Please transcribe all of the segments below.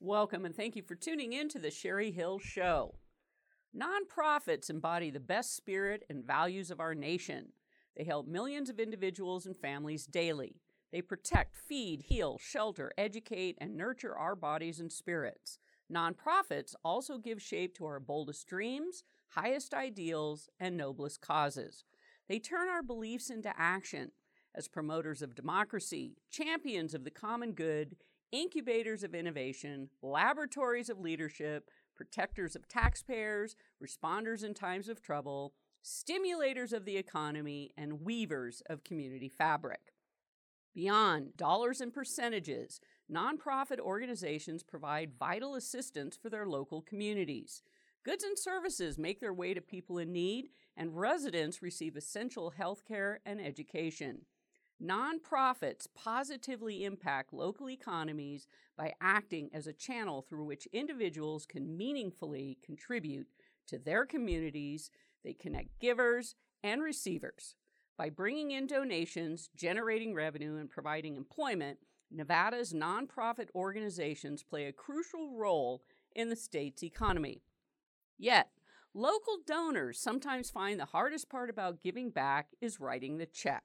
Welcome and thank you for tuning in to the Sherry Hill Show. Nonprofits embody the best spirit and values of our nation. They help millions of individuals and families daily. They protect, feed, heal, shelter, educate, and nurture our bodies and spirits. Nonprofits also give shape to our boldest dreams, highest ideals, and noblest causes. They turn our beliefs into action as promoters of democracy, champions of the common good, incubators of innovation, laboratories of leadership, protectors of taxpayers, responders in times of trouble, stimulators of the economy, and weavers of community fabric. Beyond dollars and percentages, nonprofit organizations provide vital assistance for their local communities. Goods and services make their way to people in need, and residents receive essential health care and education. Nonprofits positively impact local economies by acting as a channel through which individuals can meaningfully contribute to their communities. They connect givers and receivers. By bringing in donations, generating revenue, and providing employment, Nevada's nonprofit organizations play a crucial role in the state's economy. Yet, local donors sometimes find the hardest part about giving back is writing the check.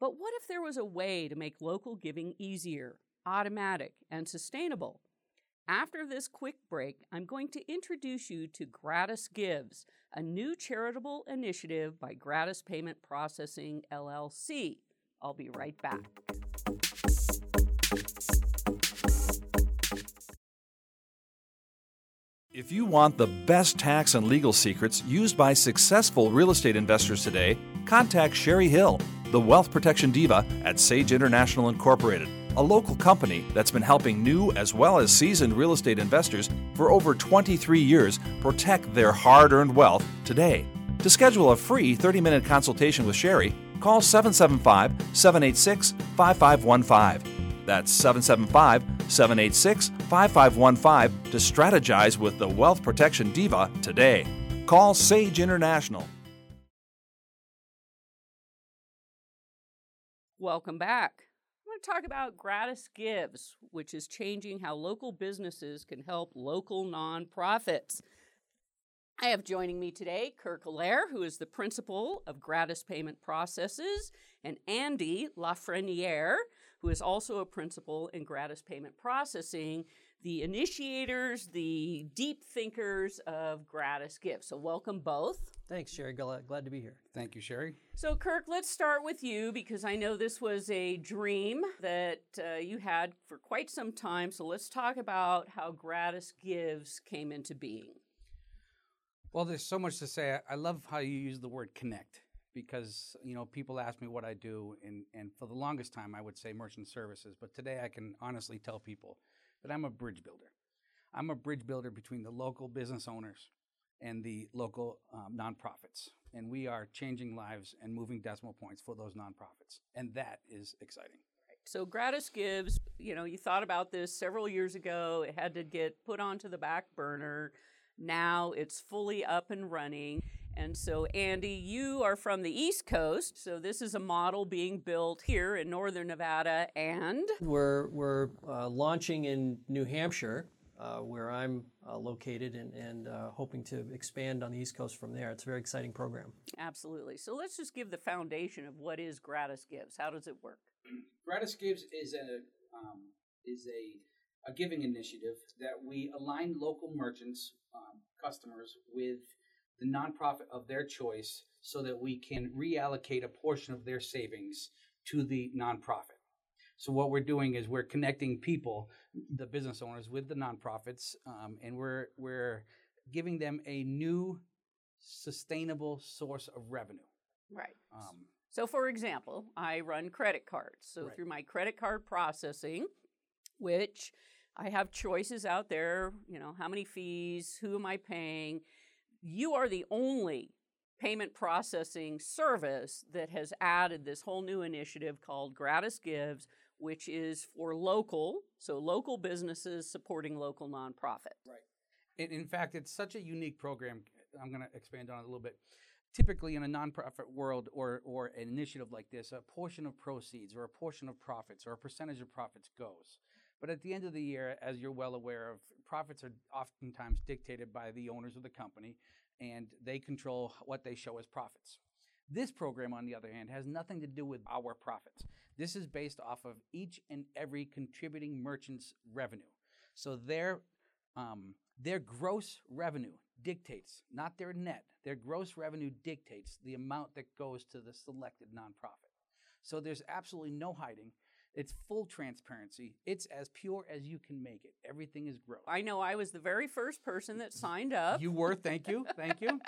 But what if there was a way to make local giving easier, automatic, and sustainable? After this quick break, I'm going to introduce you to Gratis Gives, a new charitable initiative by Gratis Payment Processing, LLC. I'll be right back. If you want the best tax and legal secrets used by successful real estate investors today, contact Sherry Hill, the wealth protection diva at Sage International Incorporated, a local company that's been helping new as well as seasoned real estate investors for over 23 years protect their hard-earned wealth today. To schedule a free 30-minute consultation with Sherry, call 775-786-5515. That's 775-786-5515 to strategize with the wealth protection diva today. Call Sage International. Welcome back. I want to talk about Gratis Gives, which is changing how local businesses can help local nonprofits. I have joining me today Kirk Allaire, who is the principal of Gratis Payment Processes, and Andy Lafreniere, who is also a principal in Gratis Payment Processing, the initiators, the deep thinkers of Gratis Gives. So welcome both. Thanks, Sherry. Glad to be here. Thank you, Sherry. So, Kirk, let's start with you because I know this was a dream that you had for quite some time. So let's talk about how Gratis Gives came into being. Well, there's so much to say. I love how you use the word connect because, you know, people ask me what I do, and for the longest time I would say merchant services, but today I can honestly tell people that I'm a bridge builder. I'm a bridge builder between the local business owners and the local nonprofits, and we are changing lives and moving decimal points for those nonprofits, and that is exciting. So Gratis Gives, you know, you thought about this several years ago. It had to get put onto the back burner. Now it's fully up and running. And so, Andy, you are from the East Coast, so this is a model being built here in northern Nevada, and we're launching in New Hampshire, where I'm located, and hoping to expand on the East Coast from there. It's a very exciting program. Absolutely. So let's just give the foundation of what is Gratis Gives. How does it work? Gratis Gives is a giving initiative that we align local merchants, customers, with the nonprofit of their choice so that we can reallocate a portion of their savings to the nonprofit. So what we're doing is we're connecting people, the business owners, with the nonprofits, and we're giving them a new sustainable source of revenue. Right. So for example, I run credit cards. So right. Through my credit card processing, which I have choices out there, you know, how many fees, who am I paying? You are the only payment processing service that has added this whole new initiative called Gratis Gives, which is for local businesses supporting local nonprofits. Right. And in fact, it's such a unique program. I'm going to expand on it a little bit. Typically in a nonprofit world or an initiative like this, a portion of proceeds or a portion of profits or a percentage of profits goes But at the end of the year, as you're well aware of, profits are oftentimes dictated by the owners of the company, and they control what they show as profits. This program, on the other hand, has nothing to do with our profits. This is based off of each and every contributing merchant's revenue. So their gross revenue dictates, not their net, their gross revenue dictates the amount that goes to the selected nonprofit. So there's absolutely no hiding. It's full transparency. It's as pure as you can make it. Everything is gross. I know I was the very first person that signed up. You were. Thank you. Thank you.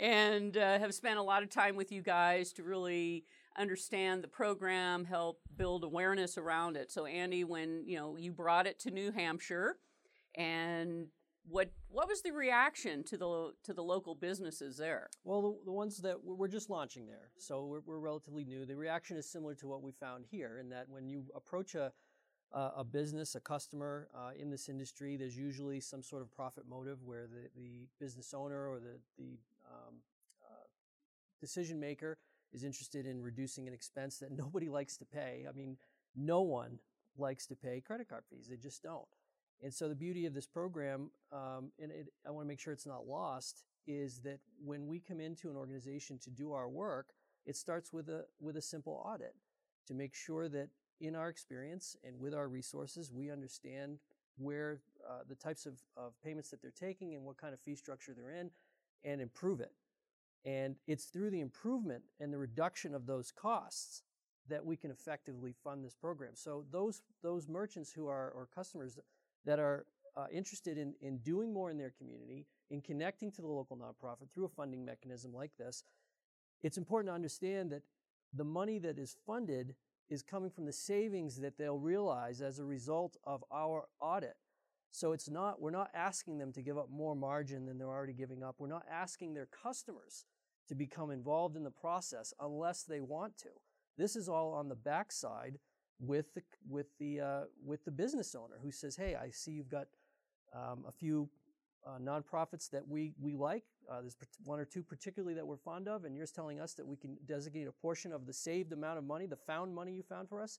And have spent a lot of time with you guys to really understand the program, help build awareness around it. So Andy, when you brought it to New Hampshire, and what was the reaction to the local businesses there? Well, the ones that we're just launching there, so we're relatively new. The reaction is similar to what we found here, in that when you approach a business, a customer in this industry, there's usually some sort of profit motive where the business owner or the decision maker is interested in reducing an expense that nobody likes to pay. I mean, no one likes to pay credit card fees. They just don't. And so the beauty of this program, I want to make sure it's not lost, is that when we come into an organization to do our work, it starts with a simple audit to make sure that in our experience and with our resources, we understand where the types of payments that they're taking and what kind of fee structure they're in, and improve it. And it's through the improvement and the reduction of those costs that we can effectively fund this program. So those merchants who are, or customers that are interested in doing more in their community, in connecting to the local nonprofit through a funding mechanism like this, it's important to understand that the money that is funded is coming from the savings that they'll realize as a result of our audit. So it's not, we're not asking them to give up more margin than they're already giving up. We're not asking their customers to become involved in the process unless they want to. This is all on the backside with the business owner who says, hey, I see you've got a few nonprofits that we like. There's one or two particularly that we're fond of, and you're telling us that we can designate a portion of the saved amount of money, the found money you found for us,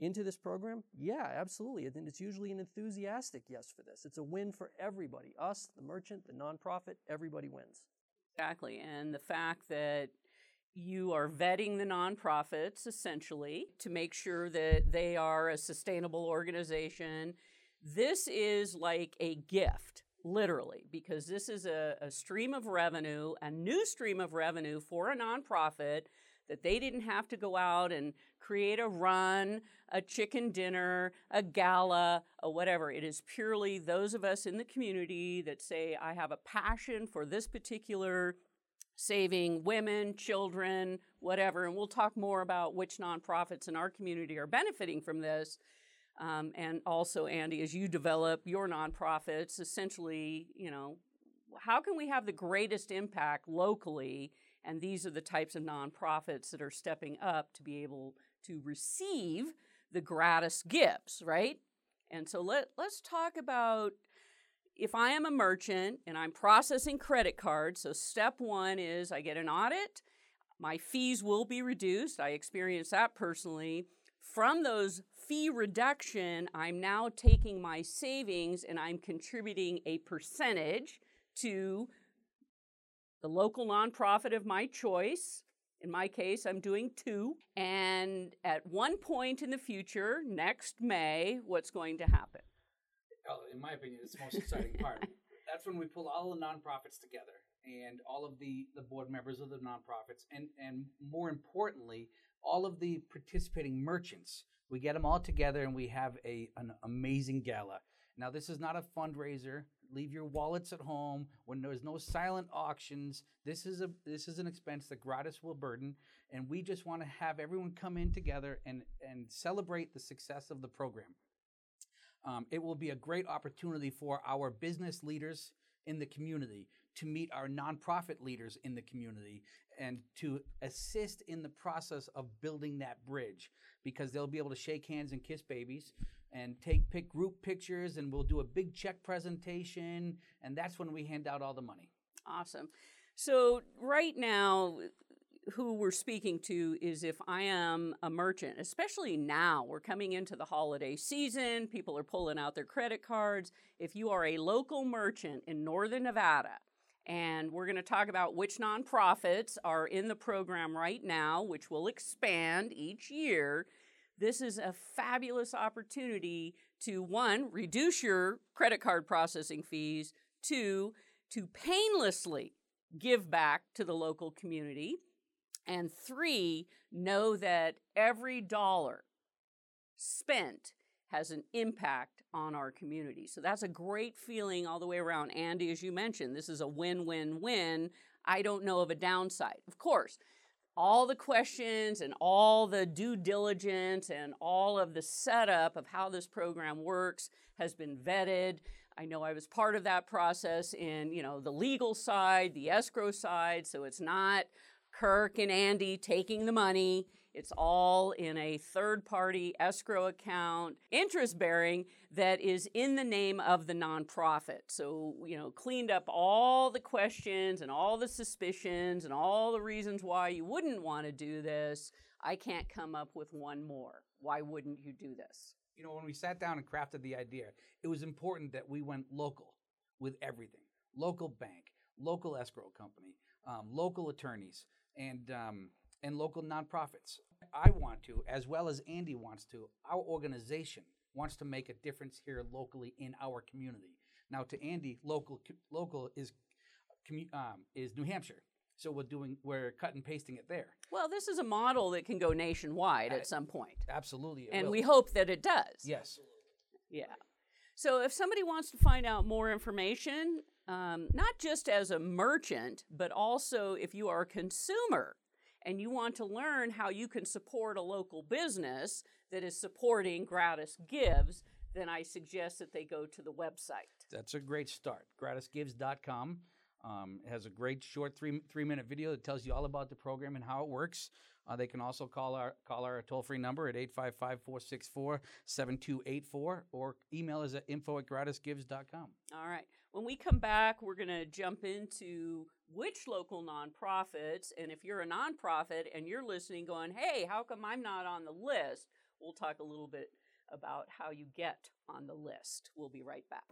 into this program? Yeah, absolutely. And it's usually an enthusiastic yes for this. It's a win for everybody, us, the merchant, the nonprofit, everybody wins. Exactly. And the fact that you are vetting the nonprofits essentially to make sure that they are a sustainable organization. This is like a gift. Literally, because this is a stream of revenue, a new stream of revenue for a nonprofit that they didn't have to go out and create a run, a chicken dinner, a gala, a whatever. It is purely those of us in the community that say, I have a passion for this particular saving women, children, whatever. And we'll talk more about which nonprofits in our community are benefiting from this. And also, Andy, as you develop your nonprofits, essentially, how can we have the greatest impact locally? And these are the types of nonprofits that are stepping up to be able to receive the gratis gifts, right? And so let's talk about, if I am a merchant and I'm processing credit cards, so step one is I get an audit, my fees will be reduced. I experienced that personally. From those fee reduction, I'm now taking my savings and I'm contributing a percentage to the local nonprofit of my choice. In my case, I'm doing 2. And at one point in the future, next May, what's going to happen? Well, in my opinion, it's the most exciting part. That's when we pull all the nonprofits together and all of the board members of the nonprofits, and more importantly, all of the participating merchants. We get them all together and we have an amazing gala. Now, this is not a fundraiser. Leave your wallets at home. When there's no silent auctions, this is an expense that Gratis will burden, and we just want to have everyone come in together and celebrate the success of the program. It will be a great opportunity for our business leaders in the community to meet our nonprofit leaders in the community and to assist in the process of building that bridge, because they'll be able to shake hands and kiss babies and take group pictures, and we'll do a big check presentation, and that's when we hand out all the money. Awesome. So right now, who we're speaking to is if I am a merchant, especially now, we're coming into the holiday season, people are pulling out their credit cards. If you are a local merchant in Northern Nevada, and we're going to talk about which nonprofits are in the program right now, which will expand each year, this is a fabulous opportunity to, one, reduce your credit card processing fees, two, to painlessly give back to the local community, and three, know that every dollar spent has an impact on our community. So that's a great feeling all the way around. Andy, as you mentioned, this is a win-win-win. I don't know of a downside. Of course, all the questions and all the due diligence and all of the setup of how this program works has been vetted. I know I was part of that process in, the legal side, the escrow side, so it's not Kirk and Andy taking the money. It's all in a third-party escrow account, interest-bearing, that is in the name of the nonprofit. So, cleaned up all the questions and all the suspicions and all the reasons why you wouldn't want to do this. I can't come up with one more. Why wouldn't you do this? When we sat down and crafted the idea, it was important that we went local with everything. Local bank, local escrow company, local attorneys, and local nonprofits. I want to, as well as Andy wants to, our organization wants to make a difference here locally in our community. Now, to Andy, local is New Hampshire, so we're cut and pasting it there. Well, this is a model that can go nationwide at some point. Absolutely, it will. We hope that it does. Yes. Yeah. So if somebody wants to find out more information, not just as a merchant, but also if you are a consumer, and you want to learn how you can support a local business that is supporting Gratis Gives, then I suggest that they go to the website. That's a great start. GratisGives.com has a great short three-minute video that tells you all about the program and how it works. They can also call our toll-free number at 855-464-7284 or email us at info@gratisgives.com. All right. When we come back, we're going to jump into which local nonprofits, and if you're a nonprofit and you're listening going, hey, how come I'm not on the list? We'll talk a little bit about how you get on the list. We'll be right back.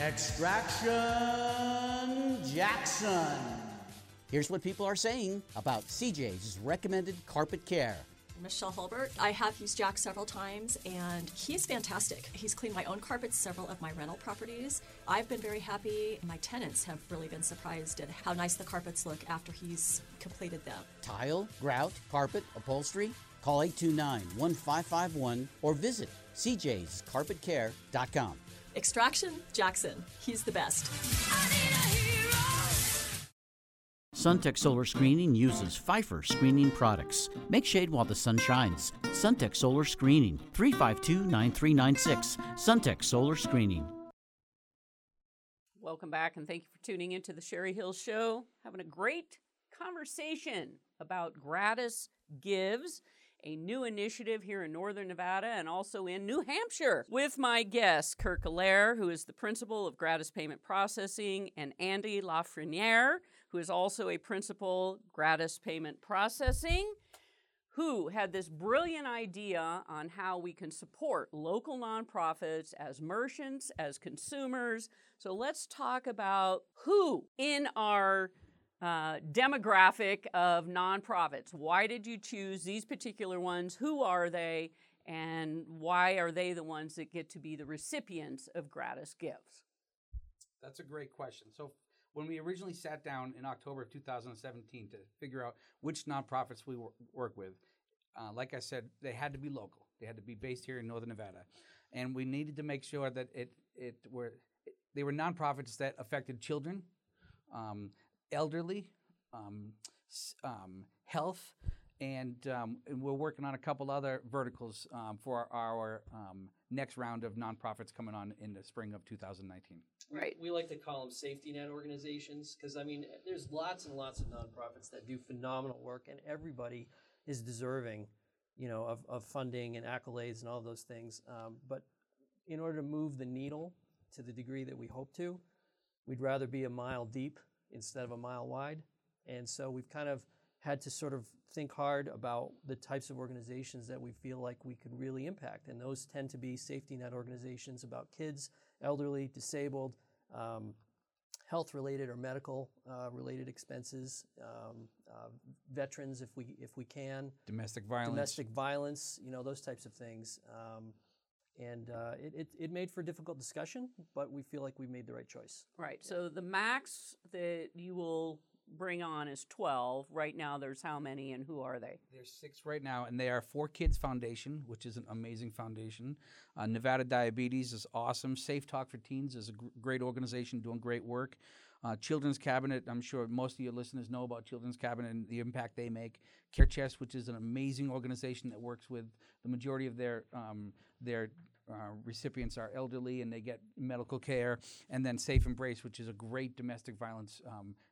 Extraction Jackson. Here's what people are saying about CJ's recommended carpet care. Michelle Hulbert. I have used Jack several times, and he's fantastic. He's cleaned my own carpets, several of my rental properties. I've been very happy. My tenants have really been surprised at how nice the carpets look after he's completed them. Tile, grout, carpet, upholstery? Call 829-1551 or visit cjscarpetcare.com. Extraction Jackson. He's the best. Suntech Solar Screening uses Pfeiffer Screening products. Make shade while the sun shines. Suntech Solar Screening, 352-9396. Suntech Solar Screening. Welcome back, and thank you for tuning into the Sherry Hill Show. Having a great conversation about Gratis Gives, a new initiative here in Northern Nevada and also in New Hampshire, with my guest, Kirk Allaire, who is the principal of Gratis Payment Processing, and Andy Lafreniere, who is also a principal, Gratis Payment Processing, who had this brilliant idea on how we can support local nonprofits as merchants, as consumers. So let's talk about who in our demographic of nonprofits. Why did you choose these particular ones? Who are they? And why are they the ones that get to be the recipients of Gratis Gives? That's a great question. So when we originally sat down in October of 2017 to figure out which nonprofits we work with, like I said, they had to be local. They had to be based here in Northern Nevada. And we needed to make sure that they were nonprofits that affected children, elderly, health, and we're working on a couple other verticals for our next round of nonprofits coming on in the spring of 2019. Right. We like to call them safety net organizations because, there's lots and lots of nonprofits that do phenomenal work, and everybody is deserving, of funding and accolades and all those things. But in order to move the needle to the degree that we hope to. We'd rather be a mile deep instead of a mile wide. And so we've kind of had to sort of think hard about the types of organizations that we feel like we could really impact. And those tend to be safety net organizations about kids, elderly, disabled, health-related or medical-related expenses, veterans if we can. Domestic violence, you know, those types of things. It made for a difficult discussion, but we feel like we made the right choice. Right. Yeah. So the max that you will bring on is 12. Right now there's how many and who are they? There's 6 right now, and they are Four Kids Foundation, which is an amazing foundation. Nevada Diabetes is awesome. Safe Talk for Teens is a great organization doing great work. Children's Cabinet, I'm sure most of your listeners know about Children's Cabinet and the impact they make. Care Chest, which is an amazing organization that works with the majority of their recipients are elderly and they get medical care. And then Safe Embrace, which is a great domestic violence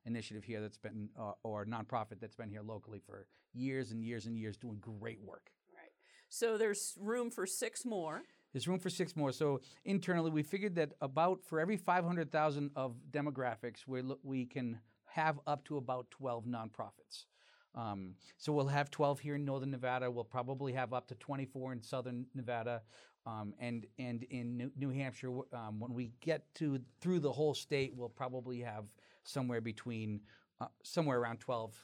initiative here that's been, or nonprofit that's been here locally for years and years and years doing great work. Right. So there's room for 6 more. There's room for 6 more. So internally, we figured that about for every 500,000 of demographics, we can have up to about 12 nonprofits. So we'll have 12 here in Northern Nevada. We'll probably have up to 24 in Southern Nevada. And in New Hampshire, when we get through the whole state, we'll probably have somewhere around 12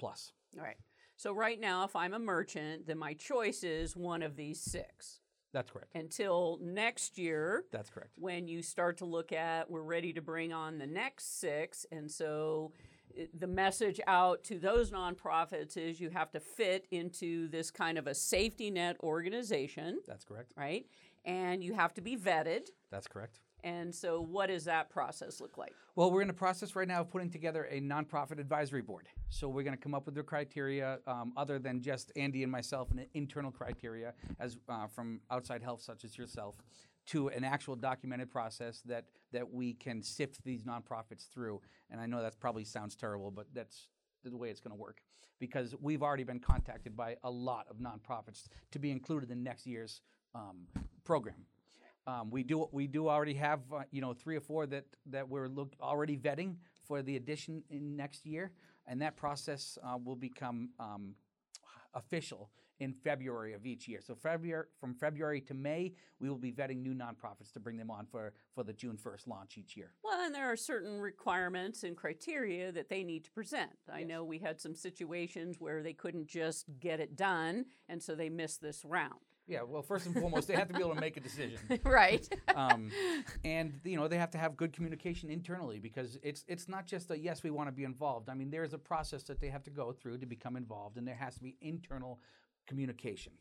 plus. All right. So right now, if I'm a merchant, then my choice is one of these 6. That's correct. Until next year. That's correct. When you start to look at, we're ready to bring on the next 6. And so the message out to those nonprofits is you have to fit into this kind of a safety net organization. That's correct. Right? And you have to be vetted. That's correct. And so what does that process look like? Well, we're in the process right now of putting together a nonprofit advisory board. So we're going to come up with the criteria other than just Andy and myself and internal criteria as from outside help such as yourself to an actual documented process that we can sift these nonprofits through. And I know that probably sounds terrible, but that's the way it's going to work because we've already been contacted by a lot of nonprofits to be included in next year's program. We do already have 3 or 4 that we're already vetting for the addition in next year, and that process will become official in February of each year. So from February to May, we will be vetting new nonprofits to bring them on for the June 1st launch each year. Well, and there are certain requirements and criteria that they need to present. I know we had some situations where they couldn't just get it done, and so they missed this round. Yeah, well, first and foremost, they have to be able to make a decision. Right. And they have to have good communication internally because it's not just a, yes, we want to be involved. I mean, there is a process that they have to go through to become involved, and there has to be internal communication.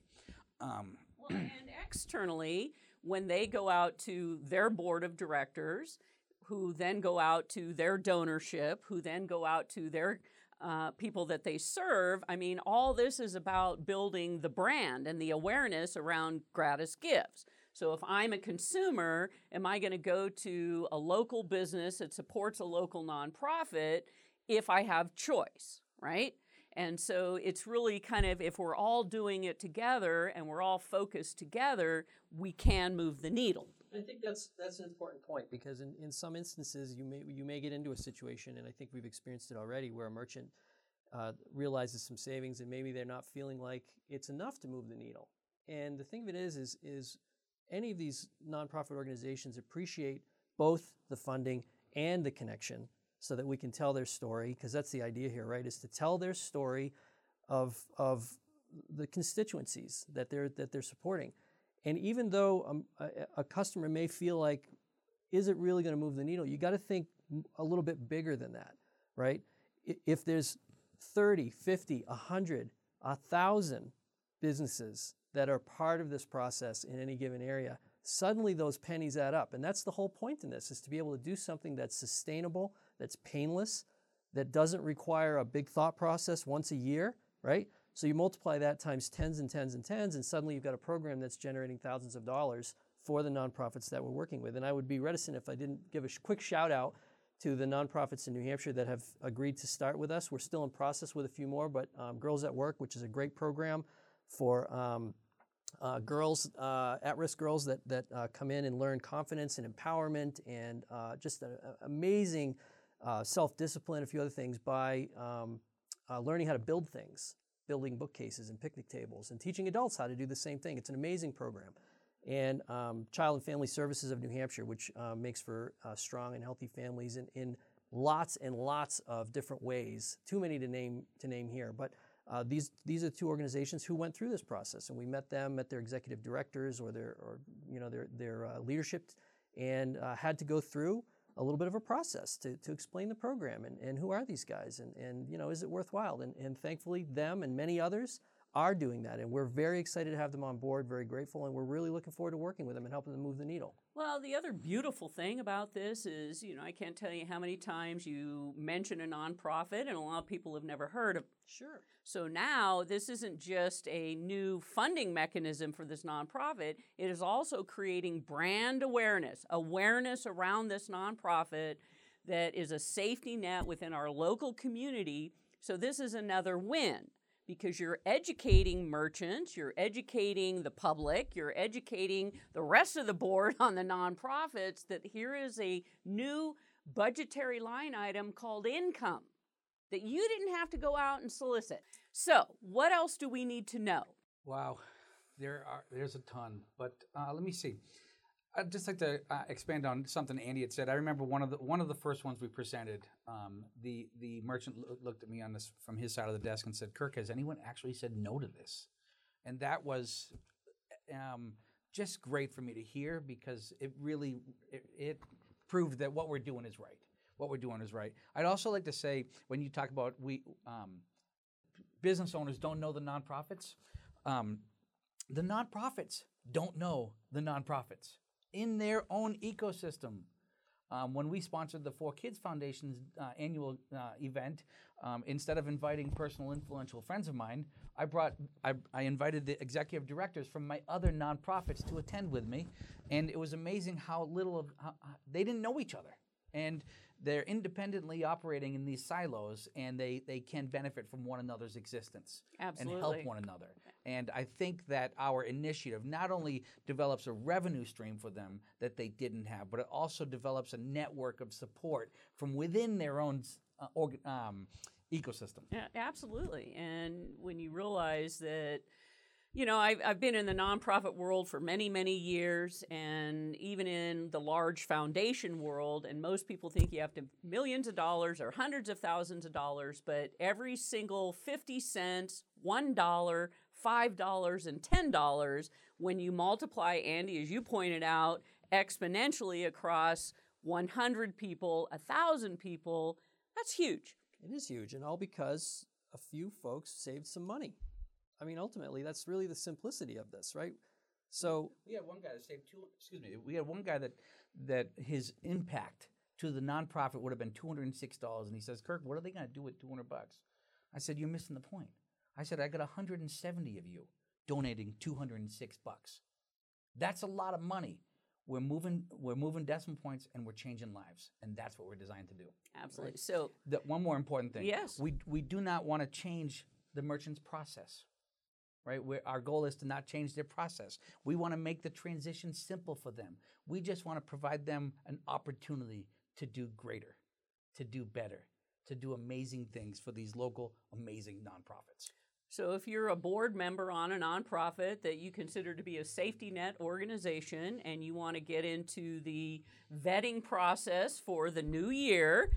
And externally, when they go out to their board of directors, who then go out to their donorship, who then go out to their people that they serve, I mean, all this is about building the brand and the awareness around gratis gifts. So if I'm a consumer, am I going to go to a local business that supports a local nonprofit if I have choice, right? And so it's really kind of, if we're all doing it together and we're all focused together, we can move the needle. I think that's an important point because in some instances you may get into a situation, and I think we've experienced it already, where a merchant realizes some savings and maybe they're not feeling like it's enough to move the needle. And the thing of it is any of these nonprofit organizations appreciate both the funding and the connection so that we can tell their story, because that's the idea here, right, is to tell their story of the constituencies that they're supporting. And even though a customer may feel like, is it really going to move the needle? You got to think a little bit bigger than that, right? If there's 30, 50, 100, 1,000 businesses that are part of this process in any given area, suddenly those pennies add up. And that's the whole point in this, is to be able to do something that's sustainable, that's painless, that doesn't require a big thought process once a year, right? So you multiply that times tens and tens and tens, and suddenly you've got a program that's generating thousands of dollars for the nonprofits that we're working with. And I would be reticent if I didn't give a quick shout out to the nonprofits in New Hampshire that have agreed to start with us. We're still in process with a few more, but Girls at Work, which is a great program for at-risk girls that come in and learn confidence and empowerment and just an amazing self-discipline, a few other things by learning how to build things, building bookcases and picnic tables, and teaching adults how to do the same thing. It's an amazing program. And Child and Family Services of New Hampshire, which makes for strong and healthy families in lots and lots of different ways. Too many to name here, but these are two organizations who went through this process, and we met them, met their executive directors or their leadership, and had to go through a little bit of a process to explain the program and who are these guys and you know, is it worthwhile? And thankfully, them and many others are doing that, and we're very excited to have them on board, very grateful, and we're really looking forward to working with them and helping them move the needle. Well, the other beautiful thing about this is, you know, I can't tell you how many times you mention a nonprofit and a lot of people have never heard of. Sure. So now this isn't just a new funding mechanism for this nonprofit, it is also creating brand awareness around this nonprofit that is a safety net within our local community. So this is another win, because you're educating merchants, you're educating the public, you're educating the rest of the board on the nonprofits that here is a new budgetary line item called income that you didn't have to go out and solicit. So what else do we need to know? Wow, there's a ton, but let me see. I'd just like to expand on something Andy had said. I remember one of the first ones we presented, the merchant looked at me on this from his side of the desk and said, "Kirk, has anyone actually said no to this?" And that was just great for me to hear, because it really it proved that what we're doing is right. What we're doing is right. I'd also like to say, when you talk about business owners don't know the nonprofits, the nonprofits don't know the nonprofits in their own ecosystem. When we sponsored the Four Kids Foundation's annual event, instead of inviting personal influential friends of mine, I invited the executive directors from my other nonprofits to attend with me, and it was amazing how little they didn't know each other. And they're independently operating in these silos, and they can benefit from one another's existence. Absolutely. And help one another. And I think that our initiative not only develops a revenue stream for them that they didn't have, but it also develops a network of support from within their own ecosystem. Yeah, absolutely. And when you realize that, you know, I've been in the nonprofit world for many, many years, and even in the large foundation world, and most people think you have to millions of dollars or hundreds of thousands of dollars, but every single 50 cents, $1, $5, and $10, when you multiply, Andy, as you pointed out, exponentially across 100 people, 1,000 people, that's huge. It is huge, and all because a few folks saved some money. I mean, ultimately, that's really the simplicity of this, right? So we had one guy that saved that his impact to the nonprofit would have been $206, and he says, "Kirk, what are they going to do with $200?" I said, "You're missing the point." I said, "I got 170 of you donating $206. That's a lot of money. We're moving decimal points, and we're changing lives, and that's what we're designed to do." Absolutely. Right? So one more important thing. Yes, we do not want to change the merchant's process. Right? Our goal is to not change their process. We want to make the transition simple for them. We just want to provide them an opportunity to do greater, to do better, to do amazing things for these local amazing nonprofits. So if you're a board member on a nonprofit that you consider to be a safety net organization and you want to get into the vetting process for the new year,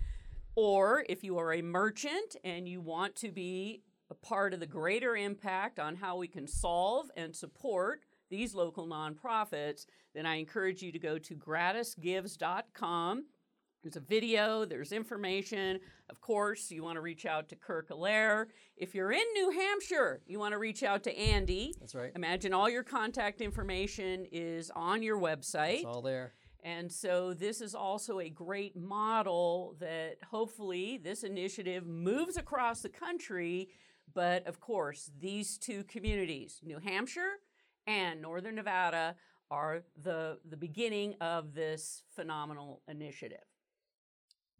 or if you are a merchant and you want to be a part of the greater impact on how we can solve and support these local nonprofits, then I encourage you to go to gratisgives.com. There's a video, there's information. Of course, you want to reach out to Kirk Allaire. If you're in New Hampshire, you want to reach out to Andy. That's right. Imagine all your contact information is on your website. It's all there. And so this is also a great model that hopefully this initiative moves across the country. But of course, these two communities, New Hampshire and Northern Nevada, are the beginning of this phenomenal initiative.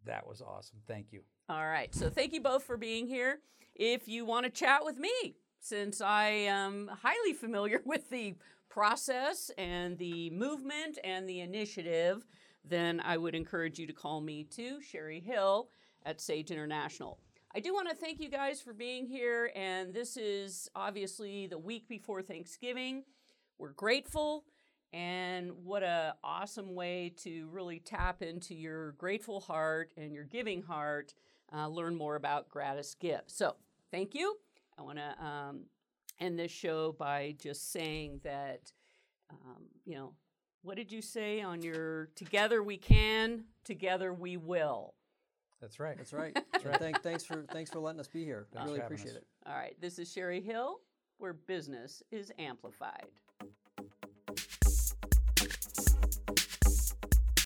That was awesome. Thank you. All right. So thank you both for being here. If you want to chat with me, since I am highly familiar with the process and the movement and the initiative, then I would encourage you to call me too, Sherry Hill at Sage International. I do want to thank you guys for being here, and this is obviously the week before Thanksgiving. We're grateful, and what an awesome way to really tap into your grateful heart and your giving heart, learn more about Gratis Give. So thank you. I want to end this show by just saying that, what did you say on your Together We Can, Together We Will? That's right. Thanks for letting us be here. I really appreciate it. All right. This is Sherry Hill, where business is amplified.